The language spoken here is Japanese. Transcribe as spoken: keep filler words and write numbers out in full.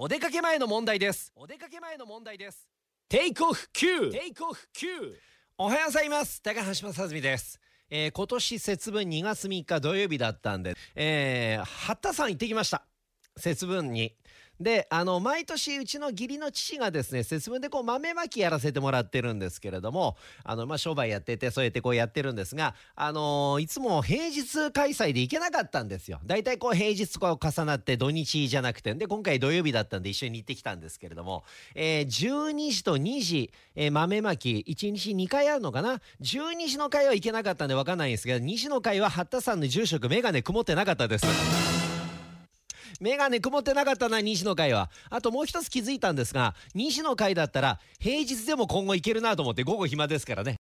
お出かけ前の問題です。お出かけ前の問題です。テイクオフきゅう。テイクオフきゅう。おはようございます。高橋正純です。えー、今年節分にがつみっか土曜日だったんで、えー、八田山行ってきました。節分に。で、あの、毎年うちの義理の父がですね、節分でこう豆まきやらせてもらってるんですけれども、あの、まあ、商売やってて、そうやってこうやってるんですが、あのー、いつも平日開催で行けなかったんですよ。大体こう平日とかを重なって土日じゃなくて、で、今回土曜日だったんで一緒に行ってきたんですけれども、えー、じゅうにじとにじ、えー、豆まき、いちにちにかいあるのかな？ じゅうに 時の会は行けなかったんでわかんないんですけど、にじの会は八田さんの住職メガネ曇ってなかったです。メガネ曇ってなかったな、西の会は。あともう一つ気づいたんですが、西の会だったら平日でも今後行けるなと思って、午後暇ですからね。